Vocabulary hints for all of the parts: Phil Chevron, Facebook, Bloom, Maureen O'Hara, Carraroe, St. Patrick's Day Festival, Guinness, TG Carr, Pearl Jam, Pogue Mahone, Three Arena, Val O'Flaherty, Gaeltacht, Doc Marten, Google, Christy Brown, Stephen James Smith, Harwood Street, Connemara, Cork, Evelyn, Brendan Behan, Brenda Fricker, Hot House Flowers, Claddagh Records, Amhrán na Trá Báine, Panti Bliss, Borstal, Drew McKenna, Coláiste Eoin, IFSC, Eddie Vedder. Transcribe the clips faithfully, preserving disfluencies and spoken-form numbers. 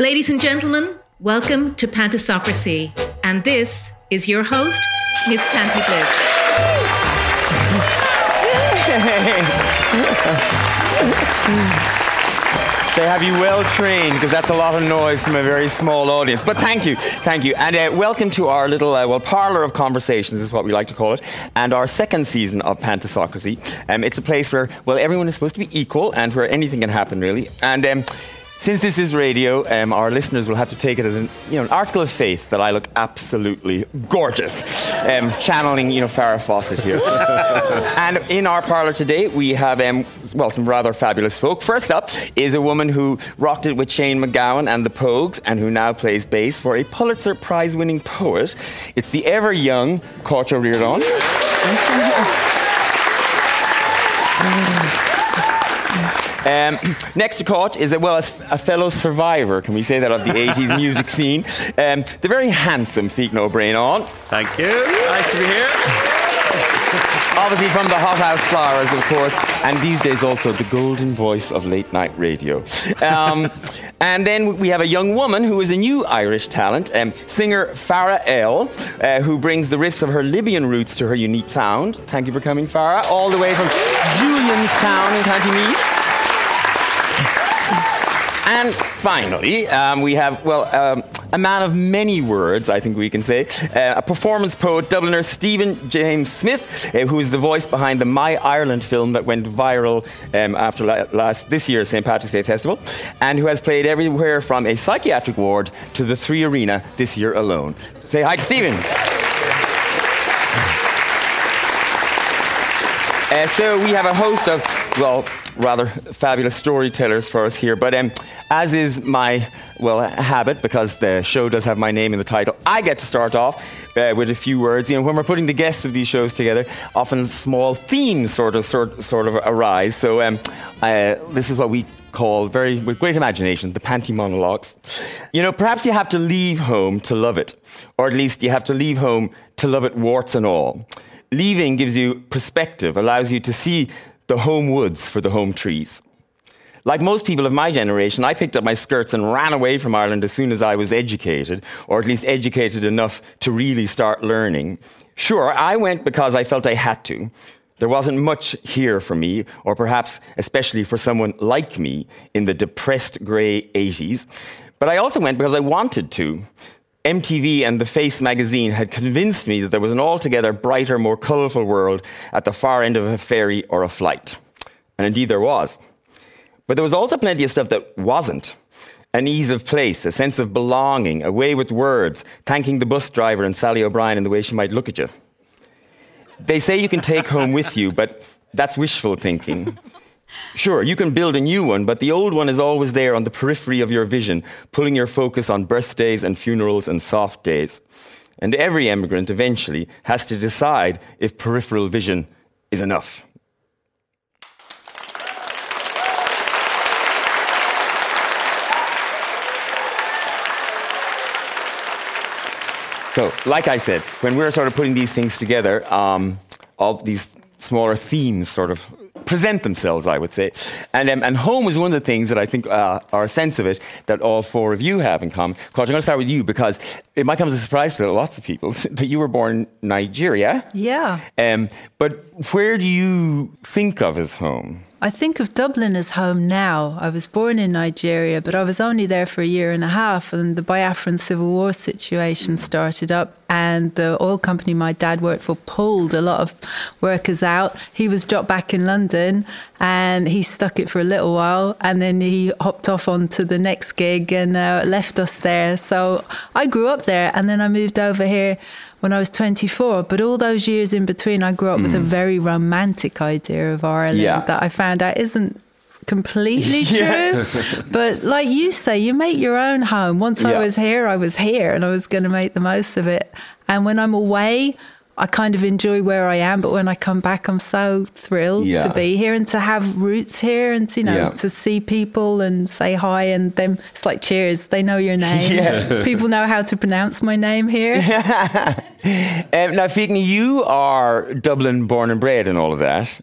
Ladies and gentlemen, welcome to Pantisocracy, and this is your host, Miss Panti Bliss. They have you well trained, because that's a lot of noise from a very small audience. But thank you, thank you. And uh, welcome to our little, uh, well, parlour of conversations is what we like to call it, and our second season of Pantisocracy. Um, it's a place where, well, everyone is supposed to be equal and where anything can happen, really. And um, since this is radio, um, our listeners will have to take it as an, you know, an article of faith that I look absolutely gorgeous, um, channeling, you know, Farrah Fawcett here. And in our parlour today, we have, um, well, some rather fabulous folk. First up is a woman who rocked it with Shane McGowan and the Pogues, and who now plays bass for a Pulitzer Prize-winning poet. It's the ever-young Cáit O'Riordan. Um, next to Cáit is, a, well, a, a fellow survivor, can we say that, of the eighties music scene. Um, the very handsome Fiachna Ó Braonáin. Thank you. Nice to be here. Obviously from the Hot House Flowers, of course, and these days also the golden voice of late-night radio. Um, and then we have a young woman who is a new Irish talent, um, singer Farah Elle, uh, who brings the riffs of her Libyan roots to her unique sound. Thank you for coming, Farah, all the way from Julianstown in County Meath. And finally, um, we have, well, um, a man of many words, I think we can say, uh, a performance poet, Dubliner Stephen James Smith, uh, who is the voice behind the My Ireland film that went viral um, after la- last this year's Saint Patrick's Day Festival, and who has played everywhere from a psychiatric ward to the Three Arena this year alone. Say hi to Stephen. Uh, so we have a host of, well, rather fabulous storytellers for us here. But um, as is my, well, habit, because the show does have my name in the title, I get to start off uh, with a few words. You know, when we're putting the guests of these shows together, often small themes sort of sort, sort of arise. So um, uh, this is what we call, very with great imagination, the Panti monologues. You know, perhaps you have to leave home to love it, or at least you have to leave home to love it warts and all. Leaving gives you perspective, allows you to see the home woods for the home trees. Like most people of my generation, I picked up my skirts and ran away from Ireland as soon as I was educated, or at least educated enough to really start learning. Sure, I went because I felt I had to. There wasn't much here for me, or perhaps especially for someone like me in the depressed grey eighties. But I also went because I wanted to. M T V and The Face magazine had convinced me that there was an altogether brighter, more colourful world at the far end of a ferry or a flight. And indeed there was. But there was also plenty of stuff that wasn't. An ease of place, a sense of belonging, a way with words, thanking the bus driver and Sally O'Brien and the way she might look at you. They say you can take home with you, but that's wishful thinking. Sure, you can build a new one, but the old one is always there on the periphery of your vision, pulling your focus on birthdays and funerals and soft days. And every emigrant eventually has to decide if peripheral vision is enough. So, like I said, when we're sort of putting these things together, um, all these smaller themes sort of present themselves, I would say. And um, and home is one of the things that I think uh, are a sense of it that all four of you have in common. Cáit, I'm going to start with you, because it might come as a surprise to lots of people that you were born in Nigeria. Yeah. Um, but where do you think of as home? I think of Dublin as home now. I was born in Nigeria, but I was only there for a year and a half, and the Biafran Civil War situation started up, and the oil company my dad worked for pulled a lot of workers out. He was dropped back in London, and he stuck it for a little while, and then he hopped off onto the next gig and uh, left us there. So I grew up there, and then I moved over here when I was twenty-four, but all those years in between, I grew up mm. with a very romantic idea of Ireland yeah. that I found out isn't completely yeah. true. But like you say, you make your own home. Once yeah. I was here, I was here, and I was going to make the most of it. And when I'm away, I kind of enjoy where I am, but when I come back, I'm so thrilled yeah. to be here and to have roots here and, you know, yeah. to see people and say hi and them. It's like Cheers. They know your name. Yeah. People know how to pronounce my name here. um, now, Fiachna, you are Dublin born and bred and all of that,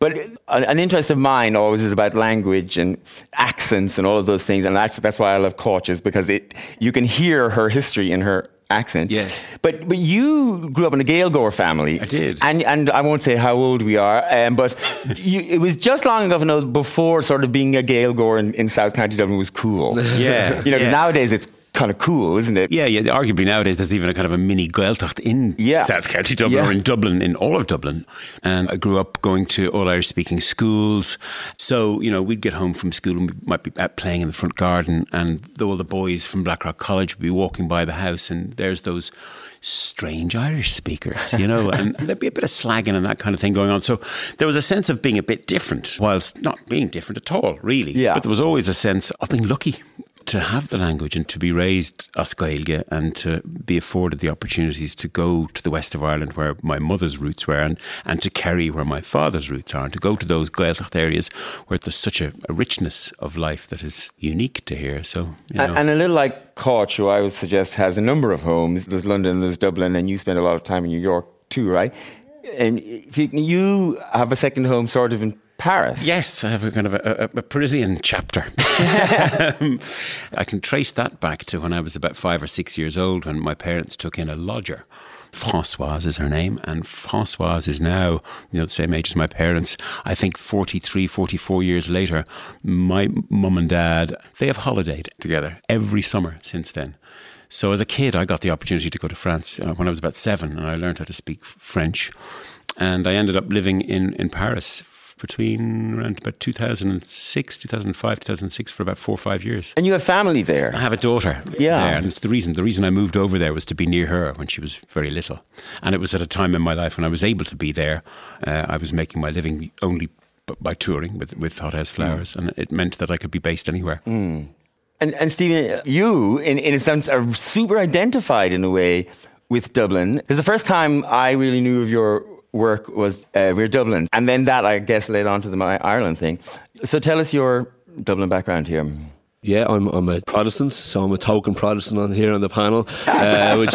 But an interest of mine always is about language and accents and all of those things. And actually, that's why I love Cáit, is because it you can hear her history in her accent. Yes. But but you grew up in a Gaelgór family. I did. And and I won't say how old we are, um, but you, it was just long enough enough before sort of being a Gaelgór in, in South County Dublin was cool. Yeah. You know, because yeah. nowadays it's kind of cool, isn't it? Yeah, yeah. Arguably nowadays there's even a kind of a mini Gaeltacht in yeah. South County Dublin, yeah. or in Dublin, in all of Dublin. And I grew up going to all Irish speaking schools. So, you know, we'd get home from school and we might be out playing in the front garden, and all the boys from Blackrock College would be walking by the house, and there's those strange Irish speakers, you know, and there'd be a bit of slagging and that kind of thing going on. So there was a sense of being a bit different, whilst not being different at all, really. Yeah. But there was always a sense of being lucky to have the language and to be raised as Gaeilge and to be afforded the opportunities to go to the west of Ireland, where my mother's roots were, and, and to Kerry, where my father's roots are, and to go to those Gaeltacht areas where there's such a, a richness of life that is unique to here. So, you know. and, and a little like Cáit, who I would suggest has a number of homes. There's London, there's Dublin, and you spend a lot of time in New York too, right? And if you, you have a second home sort of in Paris. Yes, I have a kind of a, a, a Parisian chapter. um, I can trace that back to when I was about five or six years old, when my parents took in a lodger. Françoise is her name, and Françoise is now, you know, the same age as my parents. I think forty-three, forty-four years later, my mum and dad, they have holidayed together every summer since then. So as a kid, I got the opportunity to go to France when I was about seven, and I learned how to speak French. And I ended up living in, in Paris between around about two thousand six, two thousand five, two thousand six for about four or five years. And you have family there. I have a daughter. Yeah. There, and it's the reason. The reason I moved over there was to be near her when she was very little. And it was at a time in my life when I was able to be there. Uh, I was making my living only b- by touring with, with Hot House Flowers, mm. and it meant that I could be based anywhere. Mm. And, and Stephen, you, in, in a sense, are super identified in a way with Dublin. Because the first time I really knew of your work was uh, We're Dublin. And then that, I guess, led on to the My Ireland thing. So tell us your Dublin background here. Yeah, I'm I'm a Protestant, so I'm a token Protestant on here on the panel, uh, which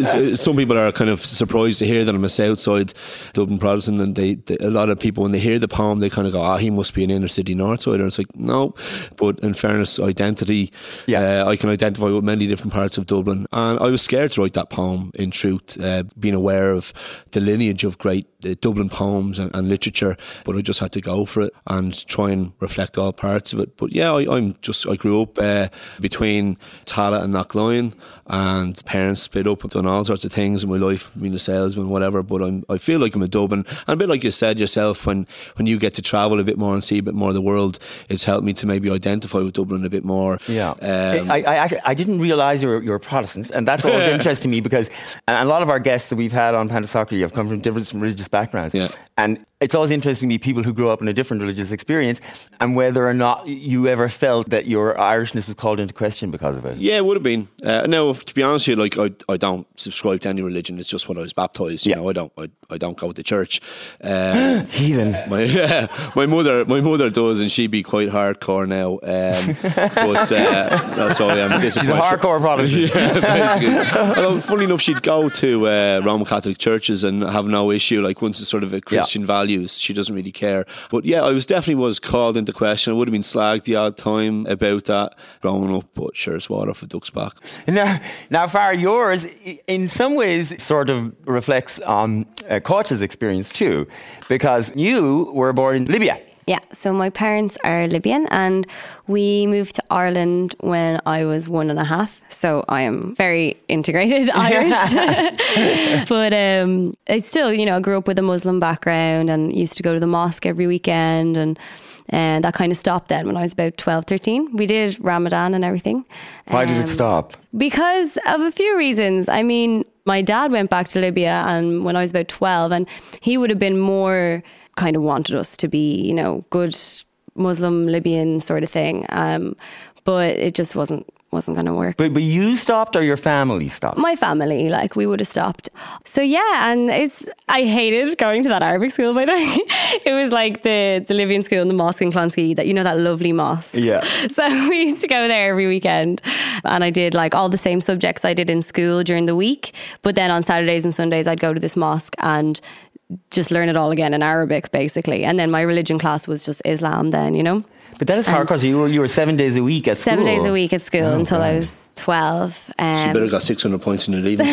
is, is, some people are kind of surprised to hear that I'm a Southside Dublin Protestant, and they, they a lot of people, when they hear the poem, they kind of go, ah, oh, he must be an inner city Northsider. And it's like, no, but in fairness, identity, yeah. uh, I can identify with many different parts of Dublin, and I was scared to write that poem, in truth, uh, being aware of the lineage of great uh, Dublin poems and, and literature, but I just had to go for it and try and reflect all parts of it. But yeah, I, I'm just... I grew up uh, between Tala and Knockloin, and parents split up. I've done all sorts of things in my life, being a salesman, whatever, but I'm, I feel like I'm a Dublin. And a bit like you said yourself, when, when you get to travel a bit more and see a bit more of the world, it's helped me to maybe identify with Dublin a bit more. Yeah. Um, I, I, actually, I didn't realise you were, you were Protestant, and that's always interesting to me, because and a lot of our guests that we've had on Pantisocracy have come from different religious backgrounds. Yeah. And it's always interesting to me, people who grew up in a different religious experience, and whether or not you ever felt that your Irishness was called into question because of it. Yeah, it would have been. Uh, no, to be honest with you, like I, I don't subscribe to any religion. It's just what I was baptised. You yeah. know, I don't, I, I don't go to church. Um, Heathen. My, yeah, my mother, my mother does, and she'd be quite hardcore now. Um, but uh, no, sorry, I'm disappointed. She's a hardcore Protestant. Yeah, basically. Although, funny enough, she'd go to uh, Roman Catholic churches and have no issue. Like once it's sort of a Christian yeah. values, she doesn't really care. But yeah, I was definitely was called into question. I would have been slagged the odd time about that growing up, but sure as water off a duck's back. Now, now Farah, yours in some ways sort of reflects on uh, Cáit's experience too, because you were born in Libya. Yeah, so my parents are Libyan, and we moved to Ireland when I was one and a half. So I am very integrated Irish. But um, I still, you know, grew up with a Muslim background and used to go to the mosque every weekend, and and that kind of stopped then when I was about twelve, thirteen. We did Ramadan and everything. Why um, did it stop? Because of a few reasons. I mean, my dad went back to Libya and when I was about twelve, and he would have been more... kind of wanted us to be, you know, good Muslim Libyan sort of thing. Um, but it just wasn't wasn't going to work. But, but you stopped, or your family stopped? My family, like, we would have stopped. So yeah, and it's I hated going to that Arabic school, by the way. It was like the, the Libyan school in the mosque in Clonsky, that, you know, that lovely mosque. Yeah. So we used to go there every weekend, and I did like all the same subjects I did in school during the week, but then on Saturdays and Sundays I'd go to this mosque and just learn it all again in Arabic, basically. And then my religion class was just Islam then, you know. But that is hard, because you were, you were seven days a week at school. Seven days a week at school oh, until God. I was twelve. Um, so you better got six hundred points in your leaving.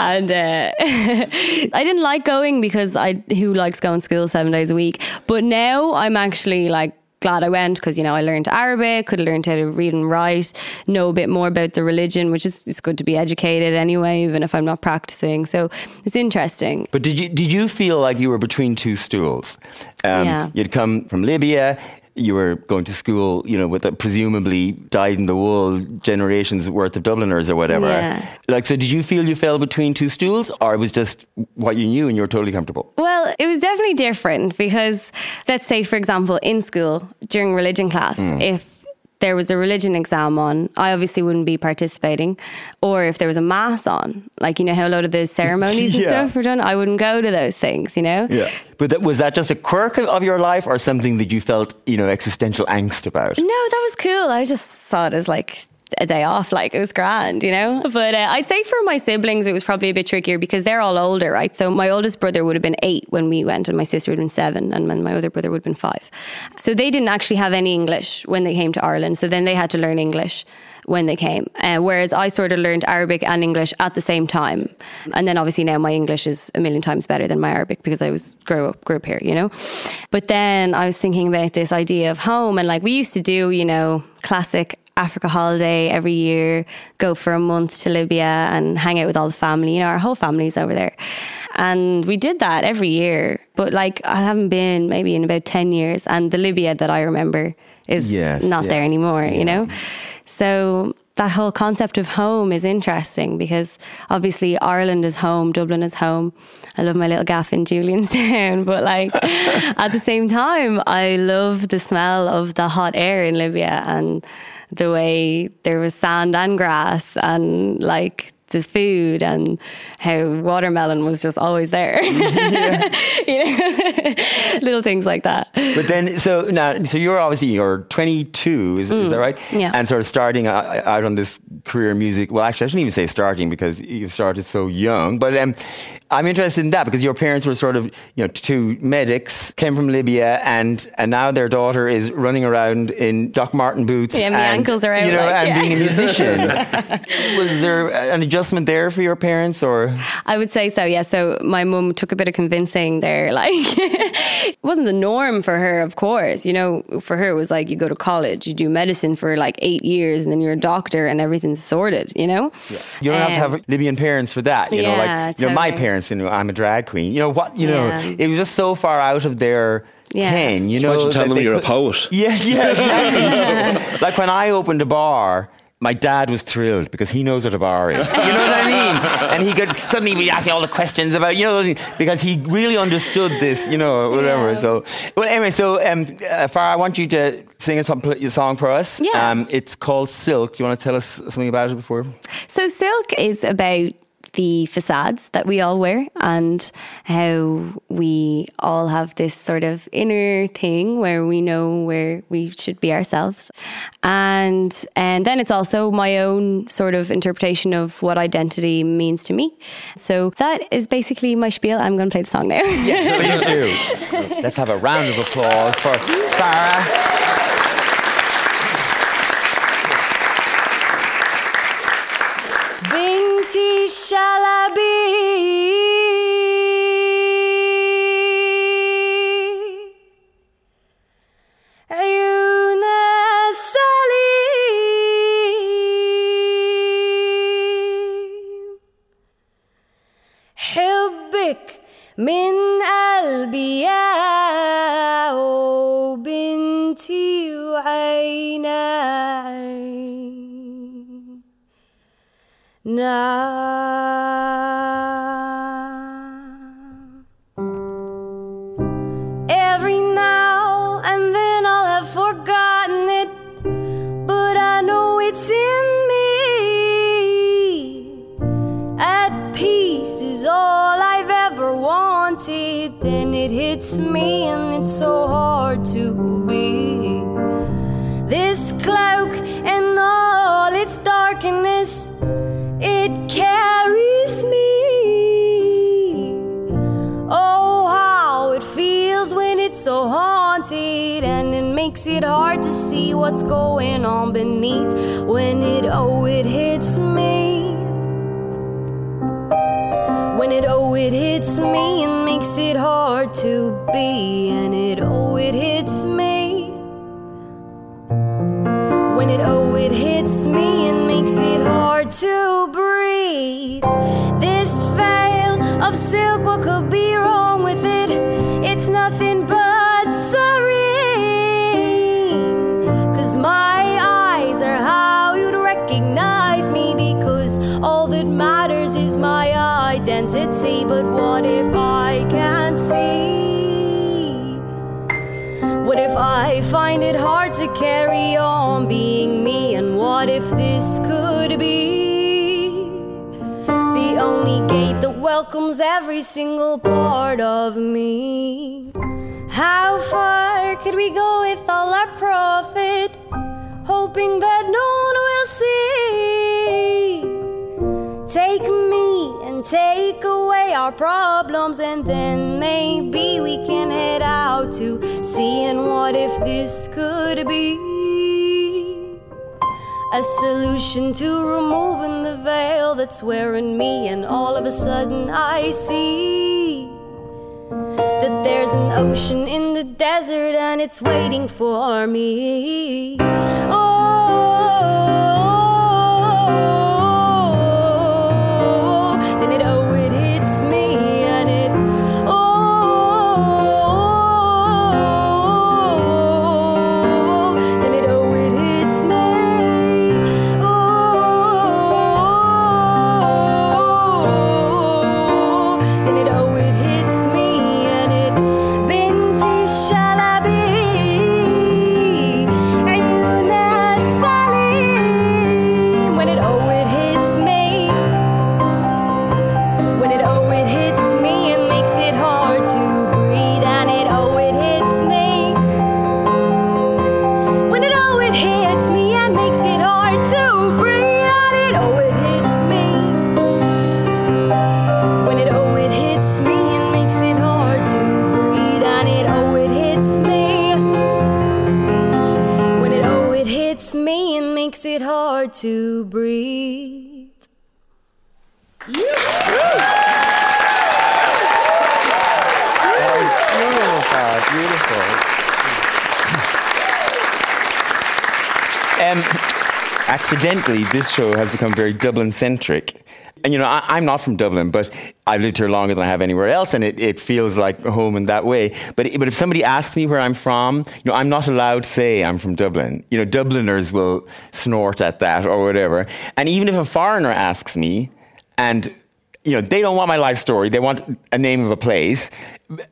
And uh, I didn't like going, because I who likes going to school seven days a week? But now I'm actually like glad I went, because, you know, I learned Arabic, could learn how to read and write, know a bit more about the religion, which is it's good to be educated anyway, even if I'm not practicing. So it's interesting. But did you did you feel like you were between two stools? Um, yeah. You'd come from Libya. You were going to school, you know, with a presumably dyed-in-the-wool generations worth of Dubliners or whatever. Yeah. Like, so did you feel you fell between two stools, or it was just what you knew and you were totally comfortable? Well, it was definitely different, because let's say, for example, in school, during religion class, mm. if there was a religion exam on, I obviously wouldn't be participating. Or if there was a mass on, like, you know, how a lot of those ceremonies yeah. and stuff were done, I wouldn't go to those things, you know? Yeah. But that, was that just a quirk of your life, or something that you felt, you know, existential angst about? No, that was cool. I just saw it as like a day off, like it was grand, you know? But uh, I'd say for my siblings, it was probably a bit trickier, because they're all older, right? So my oldest brother would have been eight when we went, and my sister would have been seven, and my other brother would have been five. So they didn't actually have any English when they came to Ireland. So then they had to learn English when they came. Uh, whereas I sort of learned Arabic and English at the same time. And then obviously now my English is a million times better than my Arabic, because I was grew up, grew up here, you know. But then I was thinking about this idea of home, and like we used to do, you know, classic Africa holiday every year, go for a month to Libya and hang out with all the family, you know, our whole family's over there. And we did that every year. But like, I haven't been maybe in about ten years, and the Libya that I remember is yes, not yeah. there anymore, yeah. you know? So that whole concept of home is interesting, because obviously Ireland is home, Dublin is home. I love my little gaff in Julianstown, but like at the same time, I love the smell of the hot air in Libya, and the way there was sand and grass, and like the food, and how watermelon was just always there. Yeah. You know? Little things like that. But then, so now, so you're obviously, you're twenty-two, is, mm. is that right? Yeah. And sort of starting out on this career in music. Well, actually, I shouldn't even say starting, because you started so young. But um, I'm interested in that, because your parents were sort of, you know, two medics, came from Libya, and and now their daughter is running around in Doc Marten boots. Yeah, and my ankles are out. You know, like, and yeah. being a musician. Was there an adjustment there for your parents, or? I would say so, yeah. So my mum took a bit of convincing there. Like, it wasn't the norm for her, of course. You know, for her, it was like, you go to college, you do medicine for like eight years, and then you're a doctor, and everything's sorted, you know? Yeah. You don't um, have to have Libyan parents for that, you yeah, know? Like, you're totally. My parents. And I'm a drag queen. You know what? You yeah. know, it was just so far out of their yeah. ken. You so know, telling them you're could, a poet. Yeah, yeah, exactly. Yeah. Like when I opened a bar, my dad was thrilled, because he knows what a bar is. You know what I mean? And he could suddenly be asking all the questions about, you know, because he really understood this, you know, whatever. Yeah. So, well, anyway, so um, uh, Farah, I want you to sing a song for us. Yeah. Um, it's called Silk. Do you want to tell us something about it before? So Silk is about the facades that we all wear, and how we all have this sort of inner thing where we know where we should be ourselves. And and then it's also my own sort of interpretation of what identity means to me. So that is basically my spiel. I'm going to play the song now. Yes, please do. Let's have a round of applause for Farah. Binti Shalabi Ayuna Salim Hilbik Min Albiya O Binti Aina Now, every now and then I'll have forgotten it, but I know it's in me. At peace is all I've ever wanted, then it hits me, and it's so hard to be. This cloak and all its darkness, it carries me. it, and it makes it hard to see what's going on beneath when it, oh, it hits me. When it, oh, it hits me and makes it hard to be, and it, oh, it hits me. When it, oh, it hits me and makes it hard to breathe. This veil of silk, what could be wrong with it? It's nothing but serene. 'Cause my eyes are how you'd recognize me, because all that matters is my identity. But what if I can't see? What if I find it hard to carry on being me? And what if this could be the only gate that welcomes every single part of me? How far could we go with all our profit, hoping that no one will see? Take me and take away our problems, and then maybe we can head out to sea. And what if this could be a solution to removing the veil that's wearing me? And all of a sudden I see that there's an ocean in the desert and it's waiting for me. Oh, then it, oh, it hits me, and it, oh, then it, oh, it hits me. Oh, then it, oh, it hits me, and it, binti shalabi ayuna salim. When it, oh, it hits me. When it, oh, it hits me and makes it hard to breathe. And it, oh, it hits me. When it, oh, it hits me and makes it hard to breathe. And it, oh, it hits me. When it, oh, it hits me and makes it hard to breathe. And it, oh, it hits me. When it, oh, it hits me and makes it hard to breathe. Um, accidentally, this show has become very Dublin-centric. And, you know, I, I'm not from Dublin, but I've lived here longer than I have anywhere else, and it, it feels like home in that way. But, but if somebody asks me where I'm from, you know, I'm not allowed to say I'm from Dublin. You know, Dubliners will snort at that or whatever. And even if a foreigner asks me, and, you know, they don't want my life story, they want a name of a place.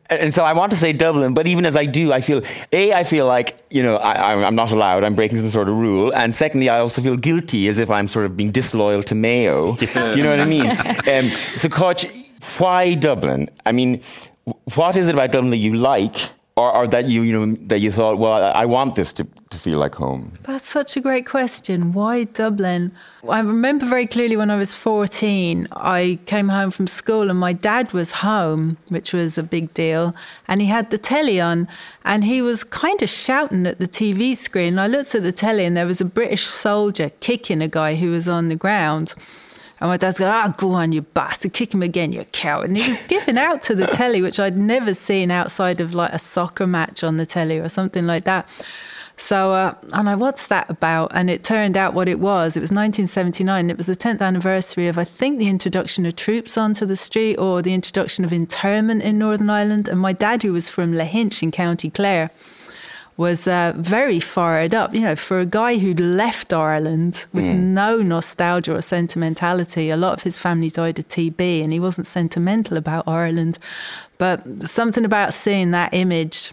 And so I want to say Dublin, but even as I do, I feel, A, I feel like, you know, I, I'm not allowed, I'm breaking some sort of rule. And secondly, I also feel guilty as if I'm sort of being disloyal to Mayo. Yeah. Do you know what I mean? um, so, Cáit, why Dublin? I mean, what is it about Dublin that you like, or, or that you, you know, that you thought, well, I want this to, to feel like home? That's such a great question. Why Dublin? I remember very clearly when I was fourteen, I came home from school and my dad was home, which was a big deal, and he had the telly on, and he was kind of shouting at the T V screen. I looked at the telly and there was a British soldier kicking a guy who was on the ground. And my dad's going, ah, oh, go on, you bastard, kick him again, you coward. And he was giving out to the telly, which I'd never seen outside of like a soccer match on the telly or something like that. So, uh, and I, what's that about? And it turned out what it was. It was nineteen seventy-nine. It was the tenth anniversary of, I think, the introduction of troops onto the street, or the introduction of internment in Northern Ireland. And my dad, who was from Lahinch in County Clare, was uh, very fired up, you know, for a guy who'd left Ireland with mm. no nostalgia or sentimentality. A lot of his family died of T B and he wasn't sentimental about Ireland. But something about seeing that image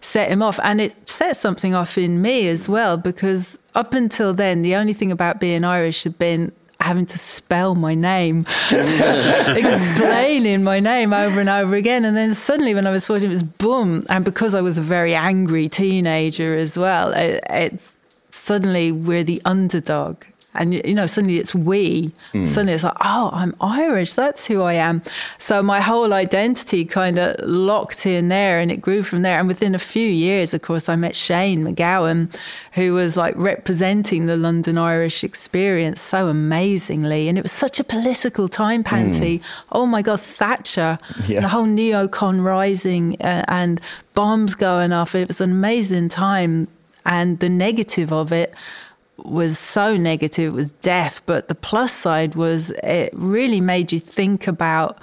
set him off. And it set something off in me as well, because up until then, the only thing about being Irish had been having to spell my name, explaining my name over and over again. And then suddenly when I was fourteen, it was boom. And because I was a very angry teenager as well, it, it's suddenly we're the underdog. And, you know, suddenly it's we. Mm. Suddenly it's like, oh, I'm Irish. That's who I am. So my whole identity kind of locked in there, and it grew from there. And within a few years, of course, I met Shane McGowan, who was like representing the London Irish experience so amazingly. And it was such a political time, Panti. Mm. Oh, my God, Thatcher, yeah. and the whole neocon rising uh, and bombs going off. It was an amazing time. And the negative of it was so negative, it was death. But the plus side was it really made you think about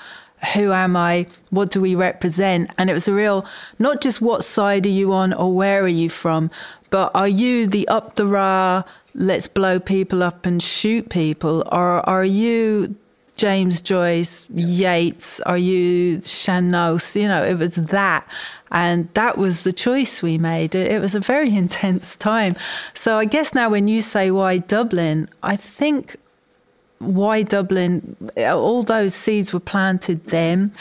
who am I, what do we represent? And it was a real, not just what side are you on or where are you from, but are you the up the rah, let's blow people up and shoot people? Or are you James Joyce, Yeats, are you Shannos? You know, it was that. And that was the choice we made. It, it was a very intense time. So I guess now when you say why Dublin, I think why Dublin, all those seeds were planted then.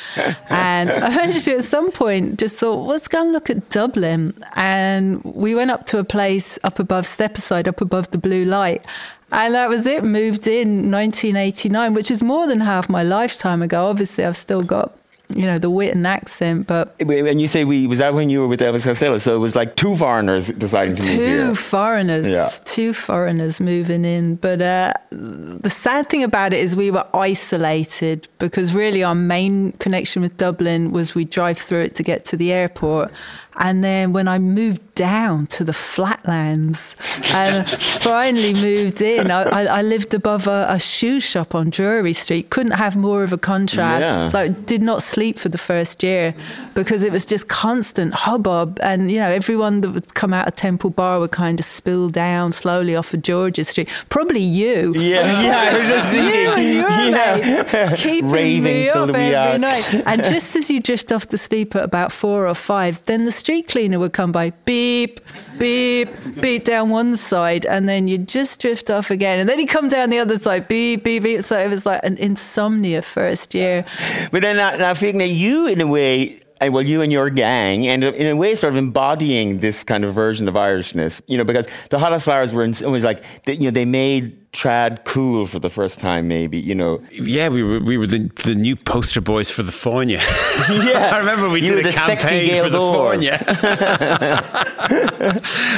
And eventually at some point just thought, let's go and look at Dublin. And we went up to a place up above Stepaside, up above the blue light. And that was it, moved in nineteen eighty-nine, which is more than half my lifetime ago. Obviously, I've still got, you know, the wit and accent, but... And you say we, was that when you were with Elvis Costello? So it was like two foreigners deciding to two move here. Two foreigners, yeah. two foreigners moving in. But uh, the sad thing about it is we were isolated, because really our main connection with Dublin was we drive through it to get to the airport. And then when I moved down to the flatlands and finally moved in, I, I lived above a, a shoe shop on Drury Street. Couldn't have more of a contrast. Yeah. Like, did not sleep for the first year because it was just constant hubbub. And, you know, everyone that would come out of Temple Bar would kind of spill down slowly off of George's Street. Probably you. Yeah, yeah. Was just you and your yeah. mates keeping Raving me up every out. night. And just as you drift off to sleep at about four or five, then the street cleaner would come by, beep, beep, beep down one side, and then you'd just drift off again. And then he'd come down the other side, beep, beep, beep. So it was like an insomnia first year. But then, now, now Fiachna, you in a way, well, you and your gang, and in a way sort of embodying this kind of version of Irishness, you know, because the Hot House Flowers were in, always like, they, you know, they made trad cool for the first time, maybe, you know. Yeah, we were we were the, the new poster boys for the Fáinne. Yeah. I remember we you did a campaign for the Fáinne.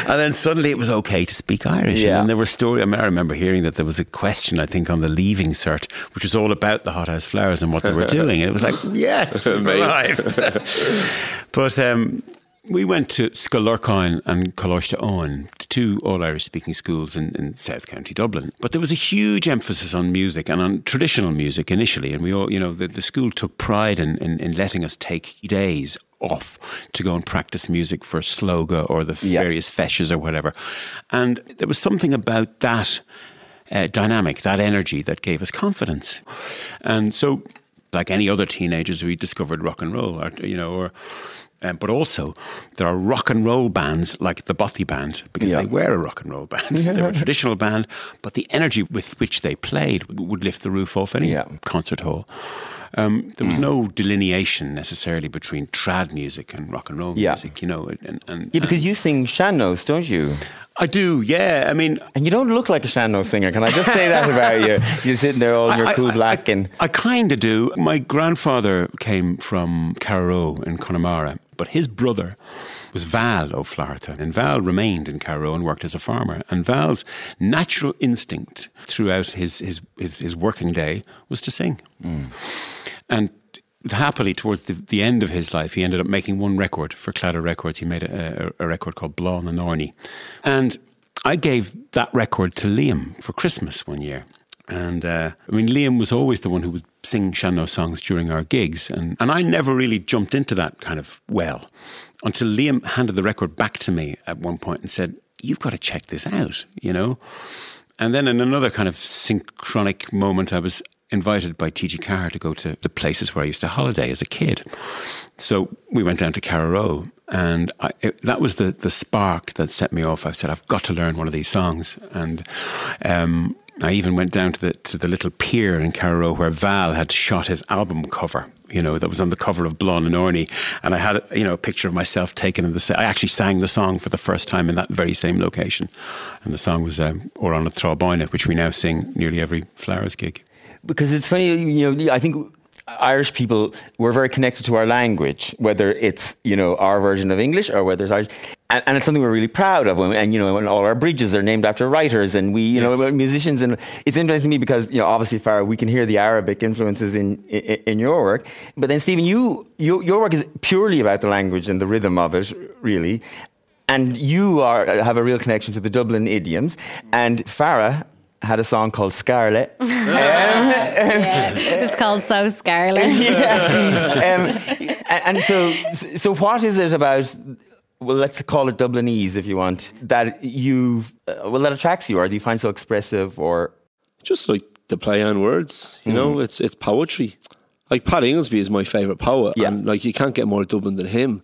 And then suddenly it was okay to speak Irish. Yeah. And then there were stories, I remember hearing that there was a question, I think, on the Leaving Cert, which was all about the Hot House Flowers and what they were doing. And it was like, yes, we arrived. But... Um, we went to Scoil Lorcáin and Coláiste Eoin, two all-Irish-speaking schools in, in South County Dublin. But there was a huge emphasis on music and on traditional music initially. And we all, you know, the, the school took pride in, in, in letting us take days off to go and practice music for Sloga or the various yeah. feshes or whatever. And there was something about that uh, dynamic, that energy that gave us confidence. And so, like any other teenagers, we discovered rock and roll, or, you know, or... Um, but also, there are rock and roll bands like the Bothy Band, because yeah. they were a rock and roll band. They were a traditional band, but the energy with which they played would lift the roof off any yeah. concert hall. Um, there was mm. no delineation necessarily between trad music and rock and roll yeah. music, you know. And, and, yeah, because and you sing Shannos, don't you? I do, yeah. I mean, and you don't look like a Shannos singer. Can I just say that about you? You're sitting there all in your I, cool I, black. I, and I kind of do. My grandfather came from Carraroe in Connemara, but his brother was Val O'Flaherty. And Val remained in Cairo and worked as a farmer. And Val's natural instinct throughout his his, his, his working day was to sing. Mm. And happily, towards the, the end of his life, he ended up making one record for Claddagh Records. He made a, a, a record called Blonde on the Norny. And I gave that record to Liam for Christmas one year. And uh, I mean, Liam was always the one who would sing Shannon songs during our gigs. And, and I never really jumped into that kind of well until Liam handed the record back to me at one point and said, you've got to check this out, you know. And then in another kind of synchronic moment, I was invited by T G Carr to go to the places where I used to holiday as a kid. So we went down to Carraroe, and I, it, that was the, the spark that set me off. I said, I've got to learn one of these songs. And... um I even went down to the to the little pier in Carrow where Val had shot his album cover, you know, that was on the cover of Blonde on the Norny. And I had, you know, a picture of myself taken in the set. I actually sang the song for the first time in that very same location. And the song was um, Amhrán na Trá Báine, which we now sing nearly every Flowers gig. Because it's funny, you know, I think Irish people, we're very connected to our language, whether it's, you know, our version of English or whether it's Irish. And, and it's something we're really proud of. And, you know, and all our bridges are named after writers and we, you yes. know, we're musicians. And it's interesting to me because, you know, obviously, Farah, we can hear the Arabic influences in, in, in your work. But then, Stephen, you, you your work is purely about the language and the rhythm of it, really. And you are have a real connection to the Dublin idioms. And Farah had a song called Scarlet. um, yeah, it's called So Scarlet. Yeah. um, and, and so, so what is it about? Well, let's call it Dublinese, if you want. That you, uh, well, that attracts you, or do you find so expressive, or just like the play on words? You mm. know, it's it's poetry. Like Pat Ingoldsby is my favourite poet, yeah. and like you can't get more Dublin than him.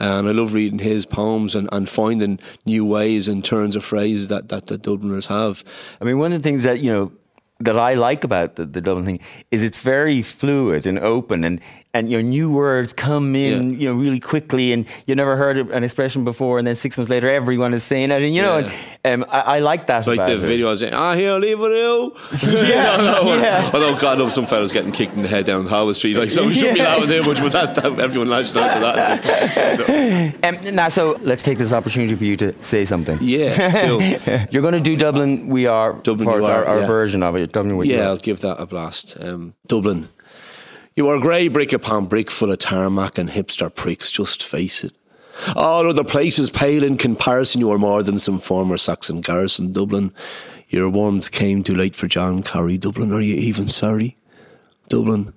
Uh, and I love reading his poems and, and finding new ways and turns of phrase that, that the Dubliners have. I mean, one of the things that you know that I like about the, the Dublin thing is it's very fluid and open, and and your know, new words come in, yeah. you know, really quickly, and you never heard an expression before, and then six months later, everyone is saying it, and you know, yeah. and, um, I, I like that. Like about the video, I was saying, "Ah, here, leave it out." yeah, no, no, yeah. Although God love some fellas getting kicked in the head down Harwood Street, like so we shouldn't yes. be laughing too much, but that, that everyone lashed out to that. no. um, now, so let's take this opportunity for you to say something. Yeah, cool. You're going to do Dublin. We are Dublin. Of course, our, our yeah. version of it. Dublin. Yeah, I'll give that a blast. Um, Dublin. You are grey brick upon brick full of tarmac and hipster pricks, just face it. All other places pale in comparison, you are more than some former Saxon garrison, Dublin. Your warmth came too late for John Corrie, Dublin. Are you even sorry? Dublin.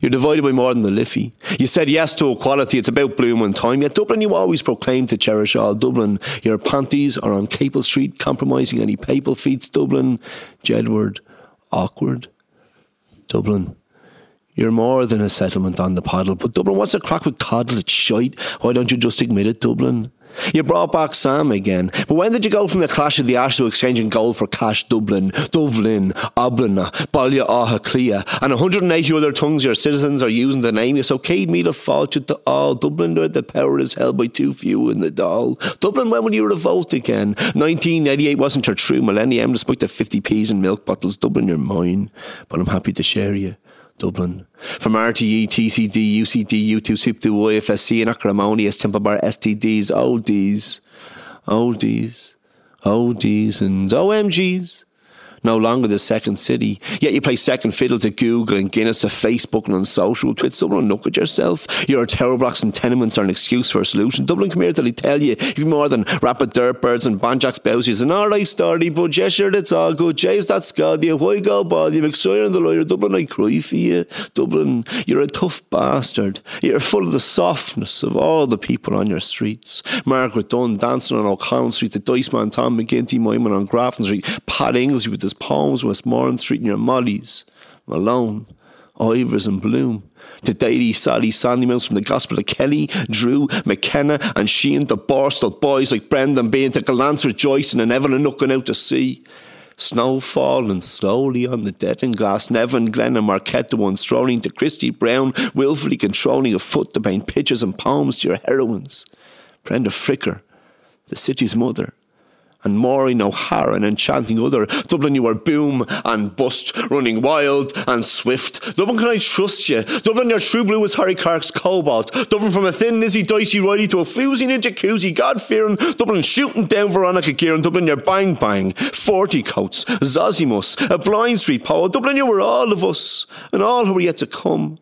You're divided by more than the Liffey. You said yes to equality, it's about blooming time. Yet Dublin you always proclaim to cherish all, Dublin. Your panties are on Capel Street, compromising any papal feats, Dublin. Jedward, awkward, Dublin. You're more than a settlement on the paddle. But Dublin, what's the crack with coddle? It's shite. Why don't you just admit it, Dublin? You brought back Sam again. But when did you go from the clash of the ash to exchanging gold for cash, Dublin? Dublin, Oblina, Balia Áha Clia, and one hundred eighty other tongues your citizens are using to name you. So Cade meet a fortune to all. Dublin, the power is held by too few in the doll. Dublin, when will you revolt again? nineteen eighty-eight wasn't your true millennium, despite the fifty p's and milk bottles. Dublin, you're mine, but I'm happy to share you. Dublin. From R T E, T C D, U C D, U two, SIP two, I F S C, and acrimonious Temple Bar, S T Ds, O Ds, O Ds, O Ds, and O M Gs. No longer the second city. Yet you play second fiddle to Google and Guinness, to Facebook and on social twits. Dublin, look at yourself. Your tower blocks and tenements are an excuse for a solution. Dublin, come here till I tell you. You're more than rapid dirt birds and banjacks, bowsies and all right story, but yes, sure, that's all good. Jays, that's God. You why go bother? You McSwire and the lawyer. Dublin, I cry for you. Dublin, you're a tough bastard. You're full of the softness of all the people on your streets. Margaret Dunn dancing on O'Connell Street, the Dice Man, Tom McGinty, Myman on Grafton Street, Pat Ingles with his Palms, Westmoreland Street, and your Mollies, Malone, Ivers and Bloom, the Daily, Sally, Sandy Mills from the Gospel of Kelly, Drew, McKenna, and Sheehan, the Borstal boys like Brendan being to Galance with Joyce and Evelyn looking out to sea. Snow falling slowly on the dead and glass, Nevin, Glenn and Marquette, the one strolling to Christy Brown, willfully controlling a foot to paint pictures and poems to your heroines. Brenda Fricker, the city's mother, and Maureen O'Hara, an enchanting other. Dublin, you are boom and bust, running wild and swift. Dublin, can I trust you? Dublin, your true blue is Harry Clark's cobalt. Dublin, from a thin Lizzie Dicey Riley to a floozy ninja koozie, God-fearing. Dublin, shooting down Veronica Gear. And Dublin, your bang bang, forty coats, Zosimus, a blind street poet. Dublin, you were all of us, and all who are yet to come.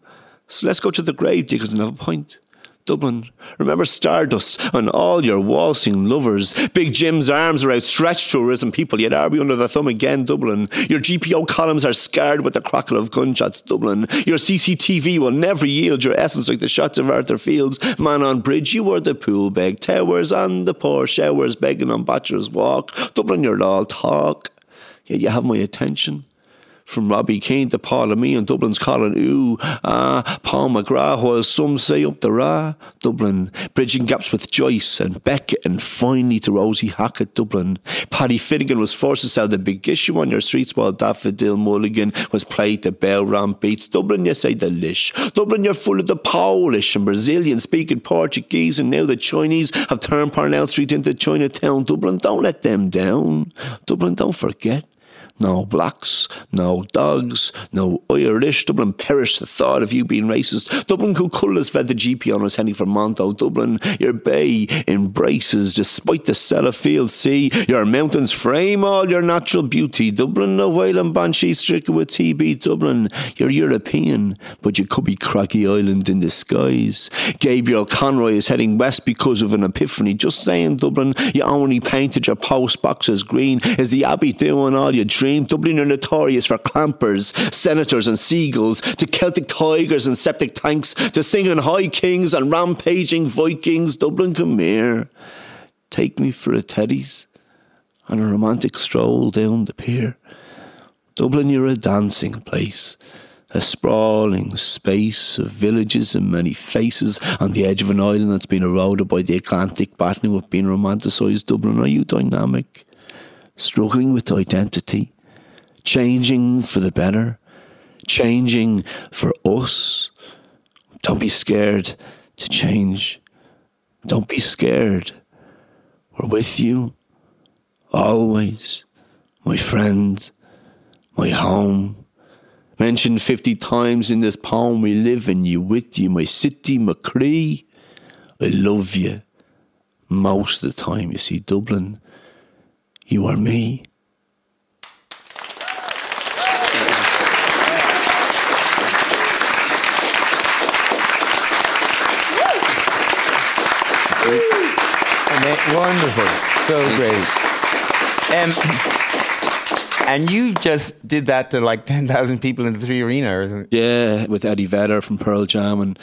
So let's go to the grave diggers and have a pint. Dublin, remember Stardust and all your waltzing lovers. Big Jim's arms are outstretched to tourism people, yet are we under the thumb again, Dublin? Your G P O columns are scarred with the crackle of gunshots, Dublin. Your C C T V will never yield your essence like the shots of Arthur Fields. Man on bridge, you were the pool beg towers and the poor showers begging on Bachelor's Walk. Dublin, you're all talk, yet you have my attention. from Robbie Keane to Paul and me and Dublin's Colin Ooh, ah, Paul McGrath, while some say up the Ra, Dublin, bridging gaps with Joyce and Beckett and finally to Rosie Hackett, Dublin. Paddy Finnegan was forced to sell the big issue on your streets while Daffodil Mulligan was played to bell ramp beats. Dublin, you say the lish. Dublin, you're full of the Polish and Brazilian speaking Portuguese, and now the Chinese have turned Parnell Street into Chinatown. Dublin, don't let them down. Dublin, don't forget. No blacks, no dogs, no Irish. Dublin perished the thought of you being racist. Dublin Cuculla's fed the G P on us heading for Monto. Dublin, your bay embraces despite the Sellafield sea. Your mountains frame all your natural beauty. Dublin, the Wailand Banshee stricken with T B. Dublin, you're European, but you could be Craggy Island in disguise. Gabriel Conroy is heading west because of an epiphany. Just saying, Dublin, you only painted your post boxes green. Is the Abbey doing all your dreams? Dublin are notorious for clampers, senators and seagulls, to Celtic tigers and septic tanks, to singing high kings and rampaging Vikings. Dublin, come here. Take me for a teddies and a romantic stroll down the pier. Dublin, you're a dancing place, a sprawling space of villages and many faces on the edge of an island that's been eroded by the Atlantic battling with being romanticised. Dublin, are you dynamic? Struggling with identity, changing for the better, changing for us. Don't be scared to change. Don't be scared. We're with you, always, my friend, my home. Mentioned fifty times in this poem, we live in you, with you, my city, McCree. I love you most of the time, you see, Dublin. You are me. Wonderful. So great. Um, and you just did that to like ten thousand people in the Three Arena, isn't it? Yeah, with Eddie Vedder from Pearl Jam and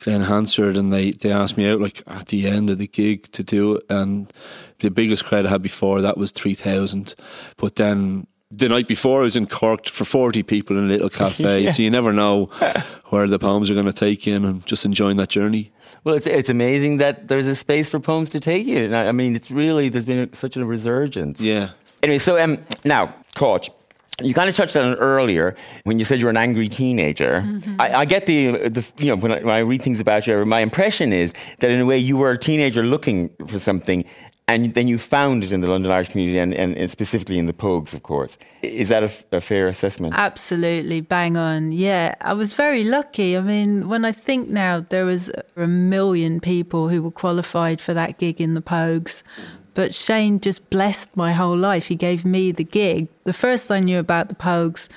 Glenn Hansard, and they, they asked me out like at the end of the gig to do it, and the biggest crowd I had before that was three thousand, but then the night before I was in Cork for forty people in a little cafe. Yeah. So you never know where the poems are going to take you, and I'm just enjoying that journey. Well, it's it's amazing that there's a space for poems to take you. I mean, it's really, there's been such a resurgence. Yeah. Anyway, so um, now, Cáit, you kind of touched on it earlier when you said you were an angry teenager. Mm-hmm. I, I get the, the you know, when I, when I read things about you, my impression is that in a way you were a teenager looking for something, and then you found it in the London Irish community and, and, and specifically in the Pogues, of course. Is that a, a fair assessment? Absolutely, bang on. Yeah, I was very lucky. I mean, when I think now, there was a million people who were qualified for that gig in the Pogues. But Shane just blessed my whole life. He gave me the gig. The first I knew about the Pogues,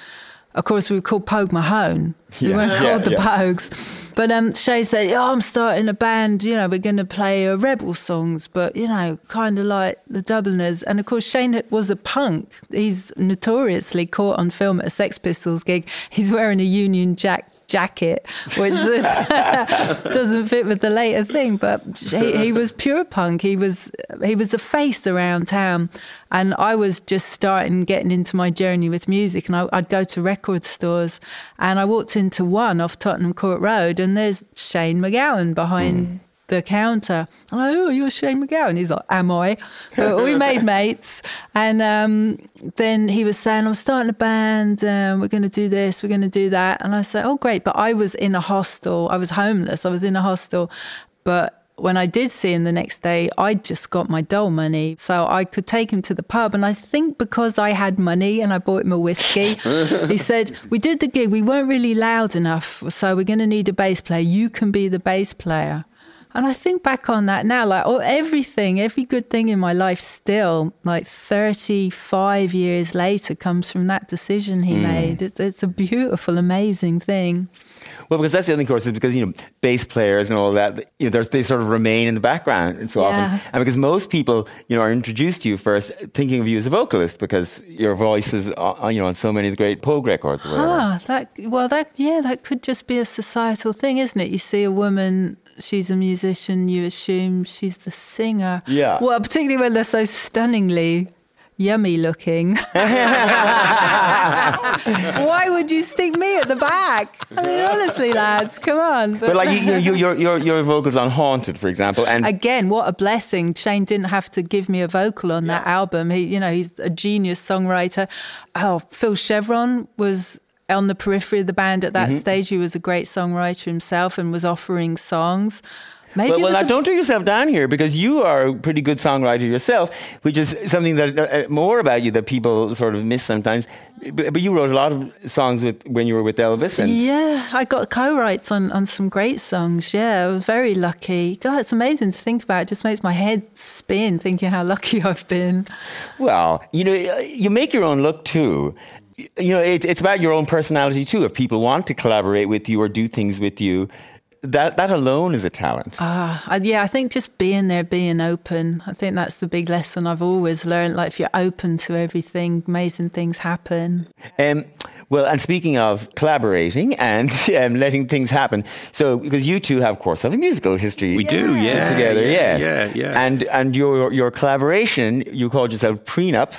of course, we were called Pogue Mahone. We yeah. weren't yeah, called the yeah. Pogues. But um, Shane said, oh, I'm starting a band, you know, we're going to play uh, rebel songs, but, you know, kind of like the Dubliners. And, of course, Shane was a punk. He's notoriously caught on film at a Sex Pistols gig. He's wearing a Union Jack jacket, which is, doesn't fit with the later thing, but he, he was pure punk. He was he was a face around town, and I was just starting getting into my journey with music, and I, I'd go to record stores, and I walked into one off Tottenham Court Road, and there's Shane McGowan behind mm. the counter, and I'm like, oh, you're Shane McGowan. He's like, am I? But we made mates, and um, then he was saying, I'm starting a band, um, we're going to do this, we're going to do that, and I said, oh great, but I was in a hostel, I was homeless, I was in a hostel, but when I did see him the next day, I just got my dole money, so I could take him to the pub, and I think because I had money and I bought him a whiskey, he said, we did the gig, we weren't really loud enough, so we're going to need a bass player, you can be the bass player. And I think back on that now, like oh, everything, every good thing in my life still, like thirty-five years later, comes from that decision he mm. made. It's, it's a beautiful, amazing thing. Well, because that's the other thing, of course, is because, you know, bass players and all that, you know, they sort of remain in the background so yeah. often. And because most people, you know, are introduced to you first thinking of you as a vocalist because your voice is, on, you know, on so many of the great Pogue records. Or ah, that, well, that, yeah, that could just be a societal thing, isn't it? You see a woman, she's a musician, you assume she's the singer. Yeah. Well, particularly when they're so stunningly yummy looking. Why would you stick me at the back? I mean, honestly, lads, come on. But, but like you, you, your, your, your vocals on Haunted, for example. And again, what a blessing. Shane didn't have to give me a vocal on yeah. that album. He, you know, he's a genius songwriter. Oh, Phil Chevron was on the periphery of the band at that mm-hmm. stage. He was a great songwriter himself and was offering songs. Maybe well, well now, a... don't do yourself down here, because you are a pretty good songwriter yourself, which is something that uh, more about you that people sort of miss sometimes. But, but you wrote a lot of songs with, when you were with Elvis. And... Yeah, I got co-writes on, on some great songs. Yeah, I was very lucky. God, it's amazing to think about. It just makes my head spin thinking how lucky I've been. Well, you know, you make your own look too. You know, it, it's about your own personality too. If people want to collaborate with you or do things with you, That that alone is a talent. Ah, yeah, I think just being there, being open. I think that's the big lesson I've always learned. Like, if you're open to everything, amazing things happen. Um, well, and speaking of collaborating and um, letting things happen, so because you two have, of course, have a musical history. We yeah. do, yeah, together, yeah, yes, yeah, yeah. And and your your collaboration, you called yourself Prenup.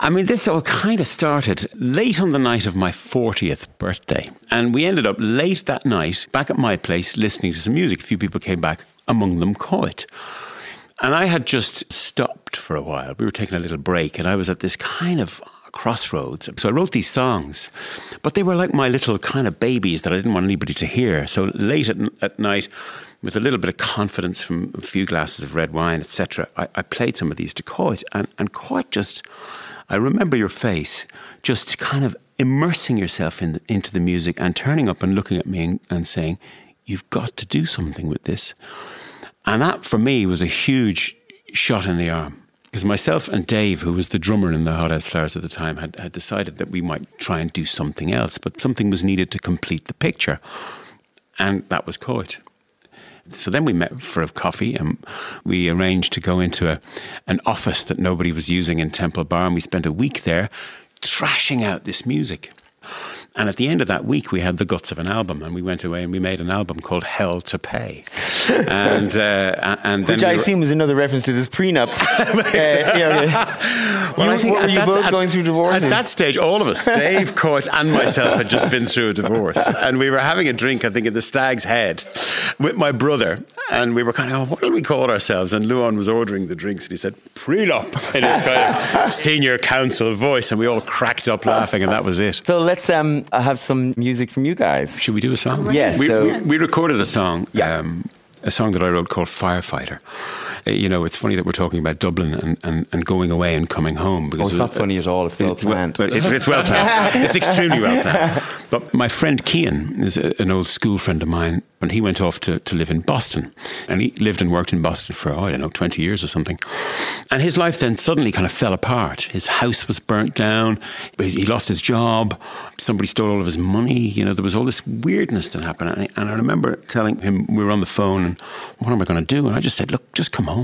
I mean, this all kind of started late on the night of my fortieth birthday, and we ended up late that night back at my place. Listening to some music. A few people came back, among them Cáit. And I had just stopped for a while. We were taking a little break and I was at this kind of crossroads. So I wrote these songs, but they were like my little kind of babies that I didn't want anybody to hear. So late at, at night, with a little bit of confidence from a few glasses of red wine, et cetera, I, I played some of these to Cáit. And, and Cáit just, I remember your face, just kind of immersing yourself in, into the music and turning up and looking at me and, and saying, "You've got to do something with this." And that, for me, was a huge shot in the arm. Because myself and Dave, who was the drummer in the Hot House Flowers at the time, had, had decided that we might try and do something else. But something was needed to complete the picture. And that was Cáit. So then we met for a coffee and we arranged to go into a, an office that nobody was using in Temple Bar. And we spent a week there thrashing out this music. And at the end of that week, we had the guts of an album, and we went away and we made an album called Hell to Pay, and uh, and then which we I assume is another reference to this Prenup. uh, yeah. Well, you, I think were you both at, going through divorces at that stage? All of us, Dave, Cáit, and myself, had just been through a divorce, and we were having a drink, I think, at the Stag's Head with my brother, and we were kind of, oh, what do we call ourselves? And Luan was ordering the drinks, and he said Prenup in his kind of senior counsel voice, and we all cracked up laughing, and that was it. So let's. Um, I have some music from you guys. Should we do a song? Right. Yes. Yeah, so. we, we, we recorded a song, yeah. um, a song that I wrote called Firefighter. Uh, you know, it's funny that we're talking about Dublin and, and, and going away and coming home. Because oh, it's it was, not funny at all. It's well it's planned. Well, it, it's well planned. It's extremely well planned. But my friend Cian is a, an old school friend of mine, and he went off to, to live in Boston. And he lived and worked in Boston for, oh, I don't know, twenty years or something. And his life then suddenly kind of fell apart. His house was burnt down. He lost his job. Somebody stole all of his money. You know, there was all this weirdness that happened. And I, and I remember telling him, we were on the phone, and what am I going to do? And I just said, look, just come home.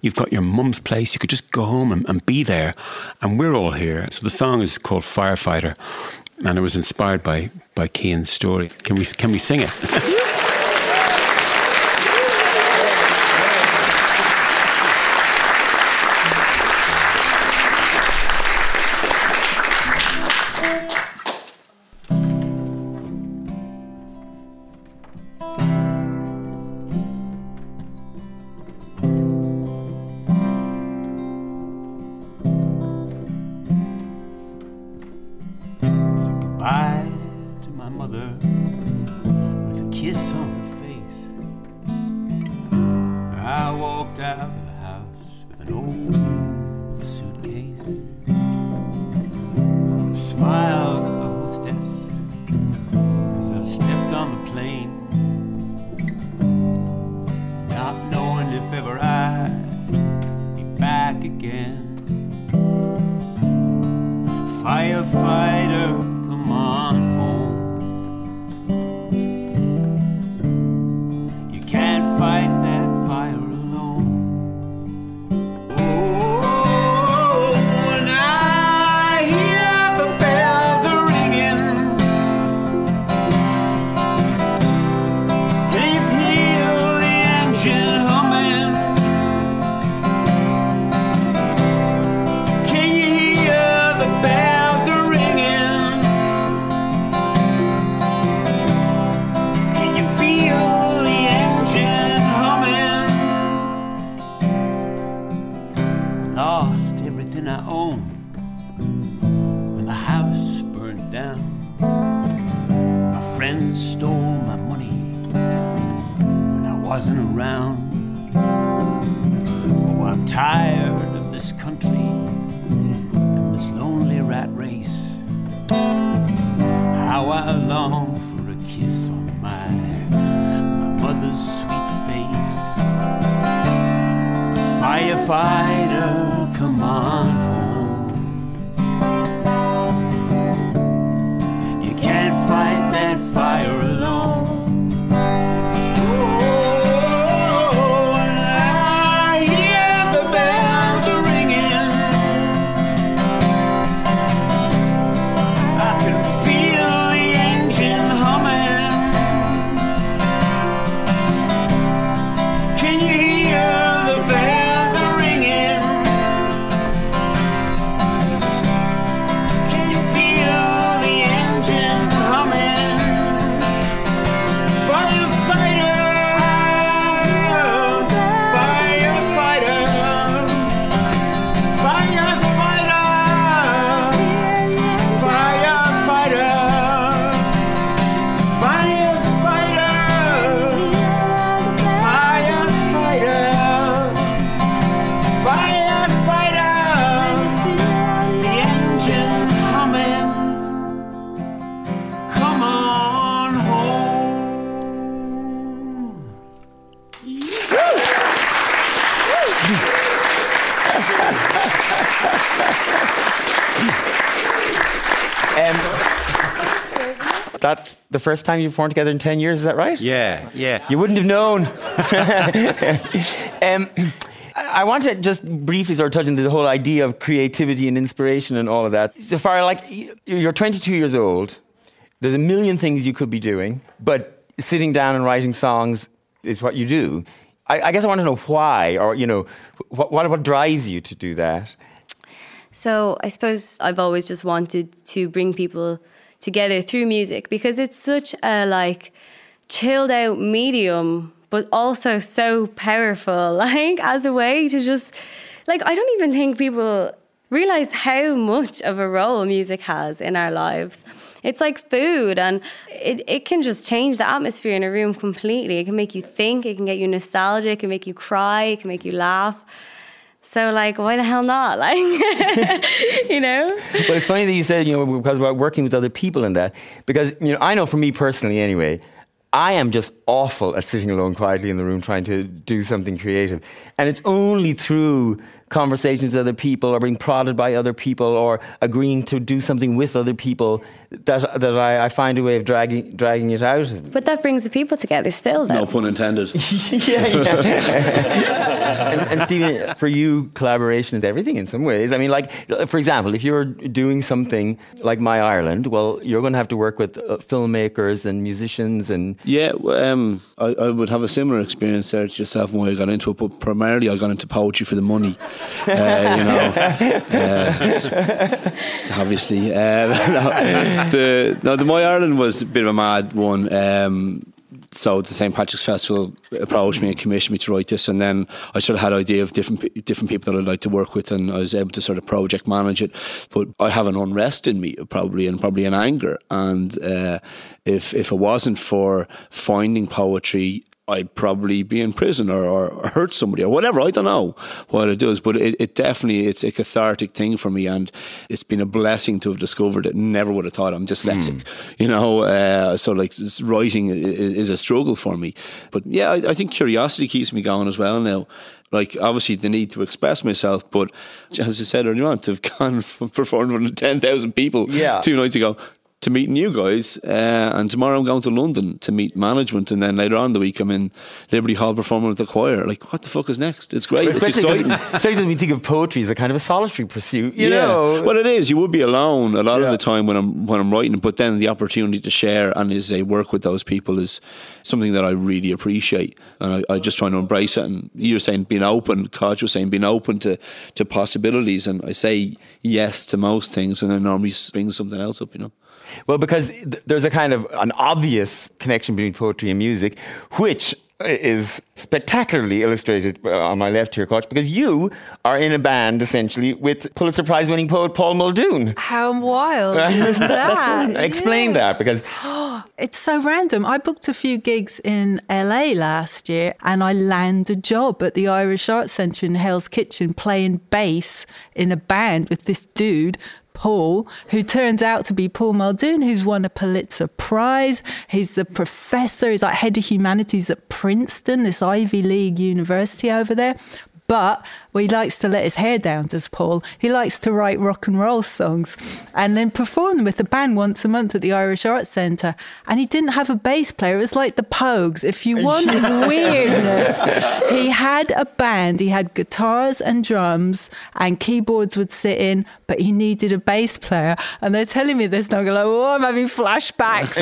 You've got your mum's place. You could just go home and, and be there. And we're all here. So the song is called Firefighter. And it was inspired by, by Cian's story. Can we, can we sing it? lost everything I owned when my house burned down. My friends stole my money when I wasn't around. Oh, I'm tired of this country and this lonely rat race. How I long for a kiss on my, my mother's sweet face. Firefighter, come on home. You can't fight that fire alone. That's the first time you've performed together in ten years, is that right? Yeah, yeah. You wouldn't have known. um, I want to just briefly sort of touch on the whole idea of creativity and inspiration and all of that. So far, like, you're twenty-two years old. There's a million things you could be doing, but sitting down and writing songs is what you do. I, I guess I want to know why, or, you know, what, what, what drives you to do that? So I suppose I've always just wanted to bring people together through music, because it's such a like chilled out medium, but also so powerful, like as a way to just like, I don't even think people realize how much of a role music has in our lives. It's like food, and it, it can just change the atmosphere in a room completely. It can make you think, it can get you nostalgic, it can make you cry, it can make you laugh. So, like, why the hell not? Like, you know? Well, it's funny that you said, you know, because about working with other people and that. Because, you know, I know for me personally anyway, I am just awful at sitting alone quietly in the room trying to do something creative. And it's only through conversations with other people, or being prodded by other people, or agreeing to do something with other people that that I, I find a way of dragging dragging it out. But that brings the people together still, though. No pun intended. yeah, yeah. and, and Stephen, for you, collaboration is everything in some ways. I mean, like, for example, if you're doing something like My Ireland, well, you're going to have to work with uh, filmmakers and musicians and... Yeah, um, I, I would have a similar experience there to yourself when I got into it, but primarily I got into poetry for the money. Uh, you know, uh, obviously. Uh, no, the, no, the My Ireland was a bit of a mad one. Um, so the Saint Patrick's Festival approached me and commissioned me to write this, and then I sort of had an idea of different different people that I'd like to work with, and I was able to sort of project manage it. But I have an unrest in me, probably, and probably an anger. And uh, if if it wasn't for finding poetry, I'd probably be in prison or, or hurt somebody or whatever. I don't know what it does, but it, it definitely, it's a cathartic thing for me, and it's been a blessing to have discovered it. Never would have thought I'm dyslexic, mm. you know, uh, so like writing is a struggle for me. But yeah, I, I think curiosity keeps me going as well now. Like, obviously, the need to express myself, but as I said earlier on, to have gone from performing for ten thousand people yeah. two nights ago, to meeting you guys, uh, and tomorrow I'm going to London to meet management, and then later on in the week I'm in Liberty Hall performing with the choir. Like, what the fuck is next? It's great, especially it's exciting. Especially when we think of poetry as a kind of a solitary pursuit, you yeah. know. Well, it is. You would be alone a lot yeah. of the time when I'm when I'm writing, but then the opportunity to share and as I work with those people is something that I really appreciate, and I, I just try to embrace it. And you were saying being open, Cáit was saying being open to, to possibilities, and I say yes to most things, and I normally bring something else up, you know. Well, because there's a kind of an obvious connection between poetry and music, which is spectacularly illustrated on my left here, Coach, because you are in a band, essentially, with Pulitzer Prize-winning poet Paul Muldoon. How wild is that? That's, explain yeah. that, because... It's so random. I booked a few gigs in L A last year and I landed a job at the Irish Arts Centre in Hell's Kitchen playing bass in a band with this dude, Paul, who turns out to be Paul Muldoon, who's won a Pulitzer Prize. He's the professor. He's like head of humanities at Princeton, this Ivy League university over there. But well, he likes to let his hair down, does Paul? He likes to write rock and roll songs and then perform them with the band once a month at the Irish Arts Centre. And he didn't have a bass player. It was like the Pogues. If you want weirdness, he had a band. He had guitars and drums and keyboards would sit in, but he needed a bass player. And they're telling me this and I'm going, like, oh, I'm having flashbacks.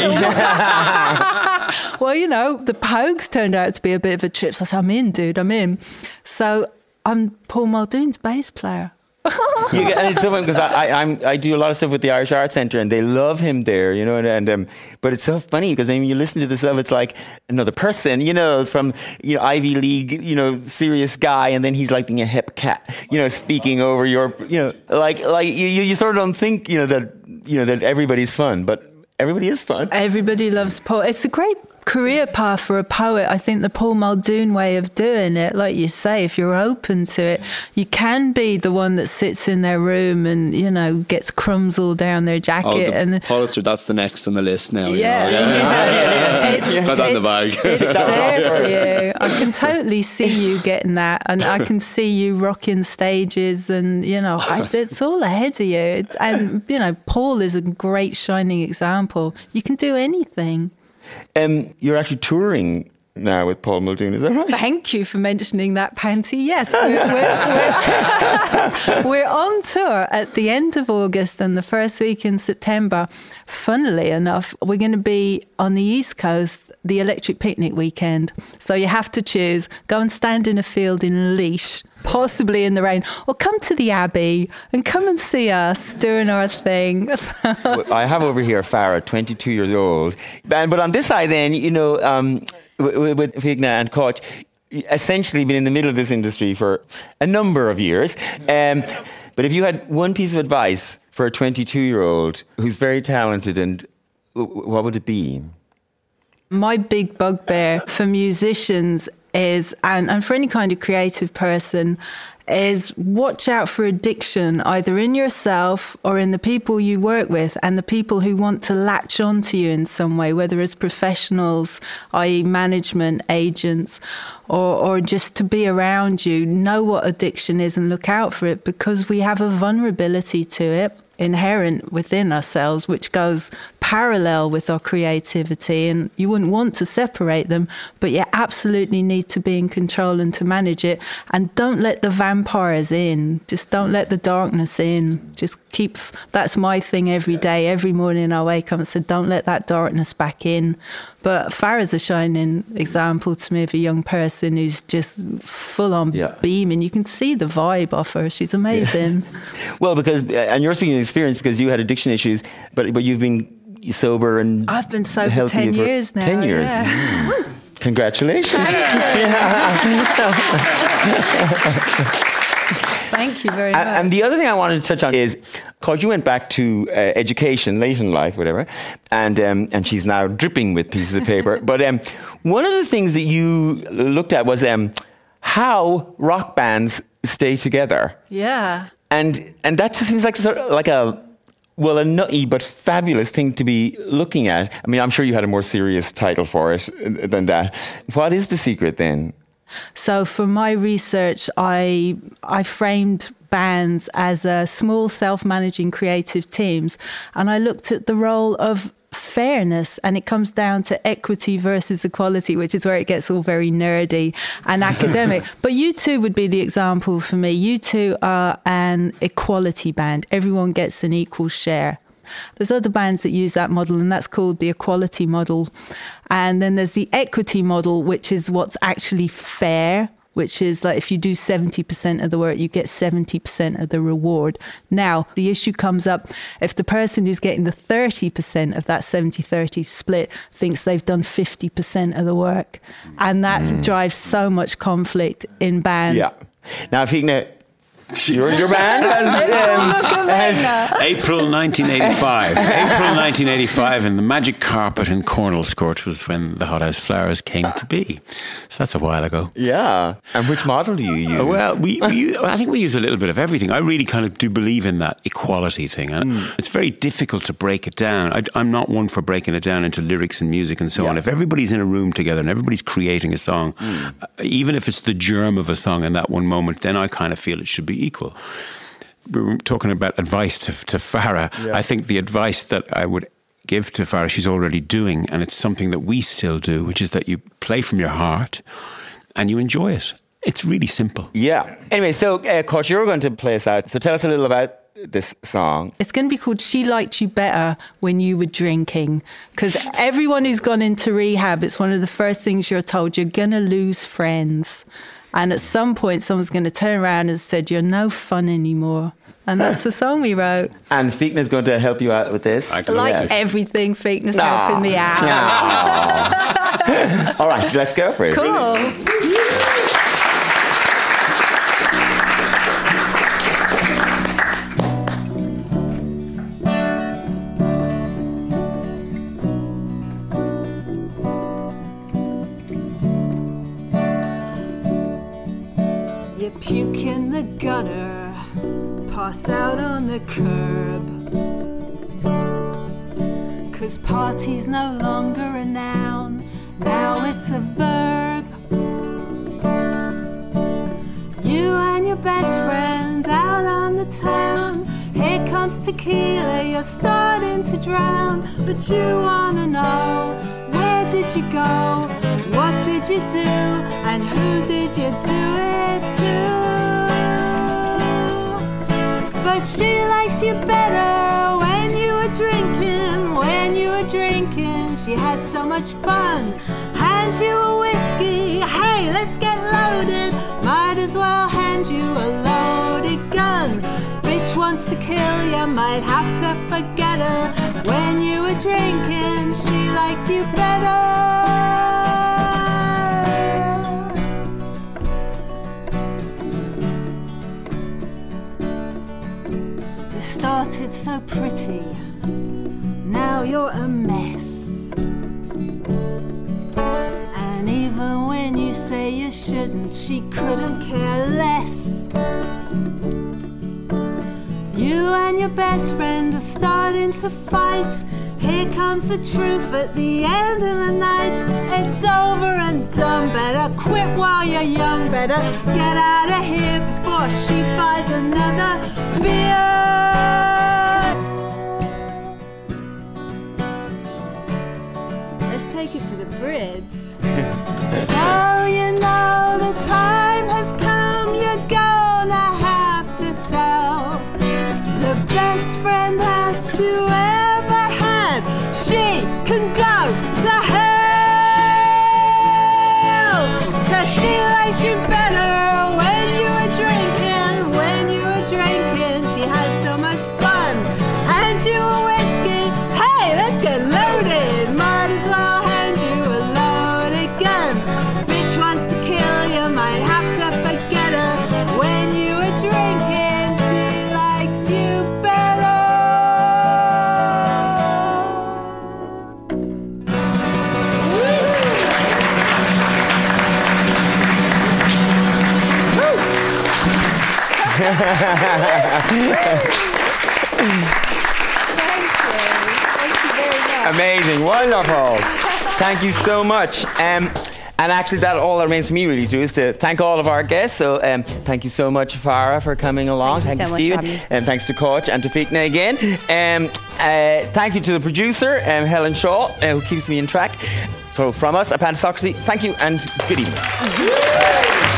Well, you know, the Pogues turned out to be a bit of a trip. So I said, I'm in, dude, I'm in. So... I'm Paul Muldoon's bass player. you, and it's so funny because I, I, I'm, I do a lot of stuff with the Irish Arts Centre and they love him there, you know, and, and um, but it's so funny because I mean, you listen to this stuff, it's like another person, you know, from, you know, Ivy League, you know, serious guy, and then he's like being a hip cat, you know, speaking over your, you know, like, like you, you, you sort of don't think, you know, that, you know, that everybody's fun, but everybody is fun. Everybody loves Paul. It's a great career path for a poet. I think the Paul Muldoon way of doing it, like you say, if you're open to it, you can be the one that sits in their room and, you know, gets crumbs all down their jacket. Oh, the and the Pulitzer, that's the next on the list now. Yeah, you know? yeah. yeah. It's, yeah. It's, it's, the bag. It's there for you. I can totally see you getting that, and I can see you rocking stages, and you know, I, it's all ahead of you. It's, and you know, Paul is a great shining example. You can do anything. Um, you're actually touring now with Paul Muldoon, is that right? Thank you for mentioning that, Panty. Yes, we're, we're, we're, we're on tour at the end of August and the first week in September. Funnily enough, we're going to be on the East Coast, the Electric Picnic weekend. So you have to choose, go and stand in a field in Laois, possibly in the rain, or come to the Abbey and come and see us doing our thing. I have over here Farah, twenty-two years old. But on this side then, you know... Um, with Fiachna and Cáit, essentially been in the middle of this industry for a number of years. Um, but if you had one piece of advice for a twenty-two-year-old who's very talented, and what would it be? My big bugbear for musicians is, and, and for any kind of creative person, is watch out for addiction, either in yourself or in the people you work with and the people who want to latch on to you in some way, whether as professionals, that is management agents, or, or just to be around you. Know what addiction is and look out for it, because we have a vulnerability to it inherent within ourselves, which goes parallel with our creativity, and you wouldn't want to separate them, but you absolutely need to be in control and to manage it. And don't let the vampires in, just don't let the darkness in. Just keep, that's my thing every day, every morning I wake up and say, don't let that darkness back in. But Farah's a shining example to me of a young person who's just full on yeah. beaming. You can see the vibe off her, she's amazing. Yeah. Well, because, and you're speaking of experience, because you had addiction issues, but but you've been sober and I've been sober ten years now. Ten years. Yeah. Mm. Congratulations. Thank you. Thank you very much. And the other thing I wanted to touch on is, because you went back to uh, education late in life, whatever, and um, and she's now dripping with pieces of paper. But um, one of the things that you looked at was um, how rock bands stay together. Yeah. And and that just seems like sort of like a Well, a nutty but fabulous thing to be looking at. I mean, I'm sure you had a more serious title for it than that. What is the secret then? So for my research, I I framed bands as a small self-managing creative teams. And I looked at the role of fairness, and it comes down to equity versus equality, which is where it gets all very nerdy and academic. But you two would be the example for me. You two are an equality band. Everyone gets an equal share. There's other bands that use that model, and that's called the equality model. And then there's the equity model, which is what's actually fair, which is that if you do seventy percent of the work, you get seventy percent of the reward. Now, the issue comes up if the person who's getting the thirty percent of that seventy thirty split thinks they've done fifty percent of the work. And that mm. drives so much conflict in bands. Yeah. Now, Fiachna, you're in your band. um, April nineteen eighty-five. April nineteen eighty-five, and the magic carpet in Cornell's Court was when the Hot House Flowers came to be. So that's a while ago. Yeah. And which model do you use? Well, we, we I think we use a little bit of everything. I really kind of do believe in that equality thing. And mm. it's very difficult to break it down. I, I'm not one for breaking it down into lyrics and music and so yeah. on. If everybody's in a room together and everybody's creating a song, mm. even if it's the germ of a song in that one moment, then I kind of feel it should be equal. We were talking about advice to, to Farah. Yeah. I think the advice that I would give to Farah, she's already doing, and it's something that we still do, which is that you play from your heart and you enjoy it. It's really simple. Yeah. Anyway, so, uh, Cáit, you're going to play us out. So tell us a little about this song. It's going to be called She Liked You Better When You Were Drinking, because everyone who's gone into rehab, it's one of the first things you're told, you're going to lose friends. And at some point, someone's going to turn around and said, you're no fun anymore. And that's the song we wrote. And Fiachna's going to help you out with this. Like yes. everything, Fiachna's no. helping me out. No. All right, let's go for it. Cool. Really? Puke in the gutter, pass out on the curb, 'cause party's no longer a noun, now it's a verb. You and your best friend out on the town, here comes tequila, you're starting to drown. But you wanna know, where did you go, what did you do, and who did you do it? But she likes you better when you were drinking, when you were drinking. She had so much fun, hands you a whiskey, hey, let's get loaded. Might as well hand you a loaded gun. Bitch wants to kill you, might have to forget her. When you were drinking, she likes you better. Started so pretty, now you're a mess. And even when you say you shouldn't, she couldn't care less. You and your best friend are starting to fight. Here comes the truth at the end of the night. It's over and done. Better quit while you're young. Better get out of here before she buys another beer. Let's take it to the bridge. So you know the time has come. You're gonna have to tell the best friend that you ever. She can go to hell, 'cause she likes you better when you were drinking, when you were drinking. She had so much fun, and you were whiskey, hey, let's get loaded. Might as well hand you a load again. Bitch wants to kill you, might have to forget her. When you were drinking, she likes you better. Thank you. Thank you very much. Amazing, wonderful. Thank you so much. Um, and actually, that all that remains for me really too is to thank all of our guests. So um, thank you so much, Farah, for coming along. Thank you, thank you so Stephen, and um, thanks to Cáit and to Fiachna again. Um, uh, thank you to the producer, um, Helen Shaw, uh, who keeps me in track. So from us at Pantisocracy, thank you and good evening.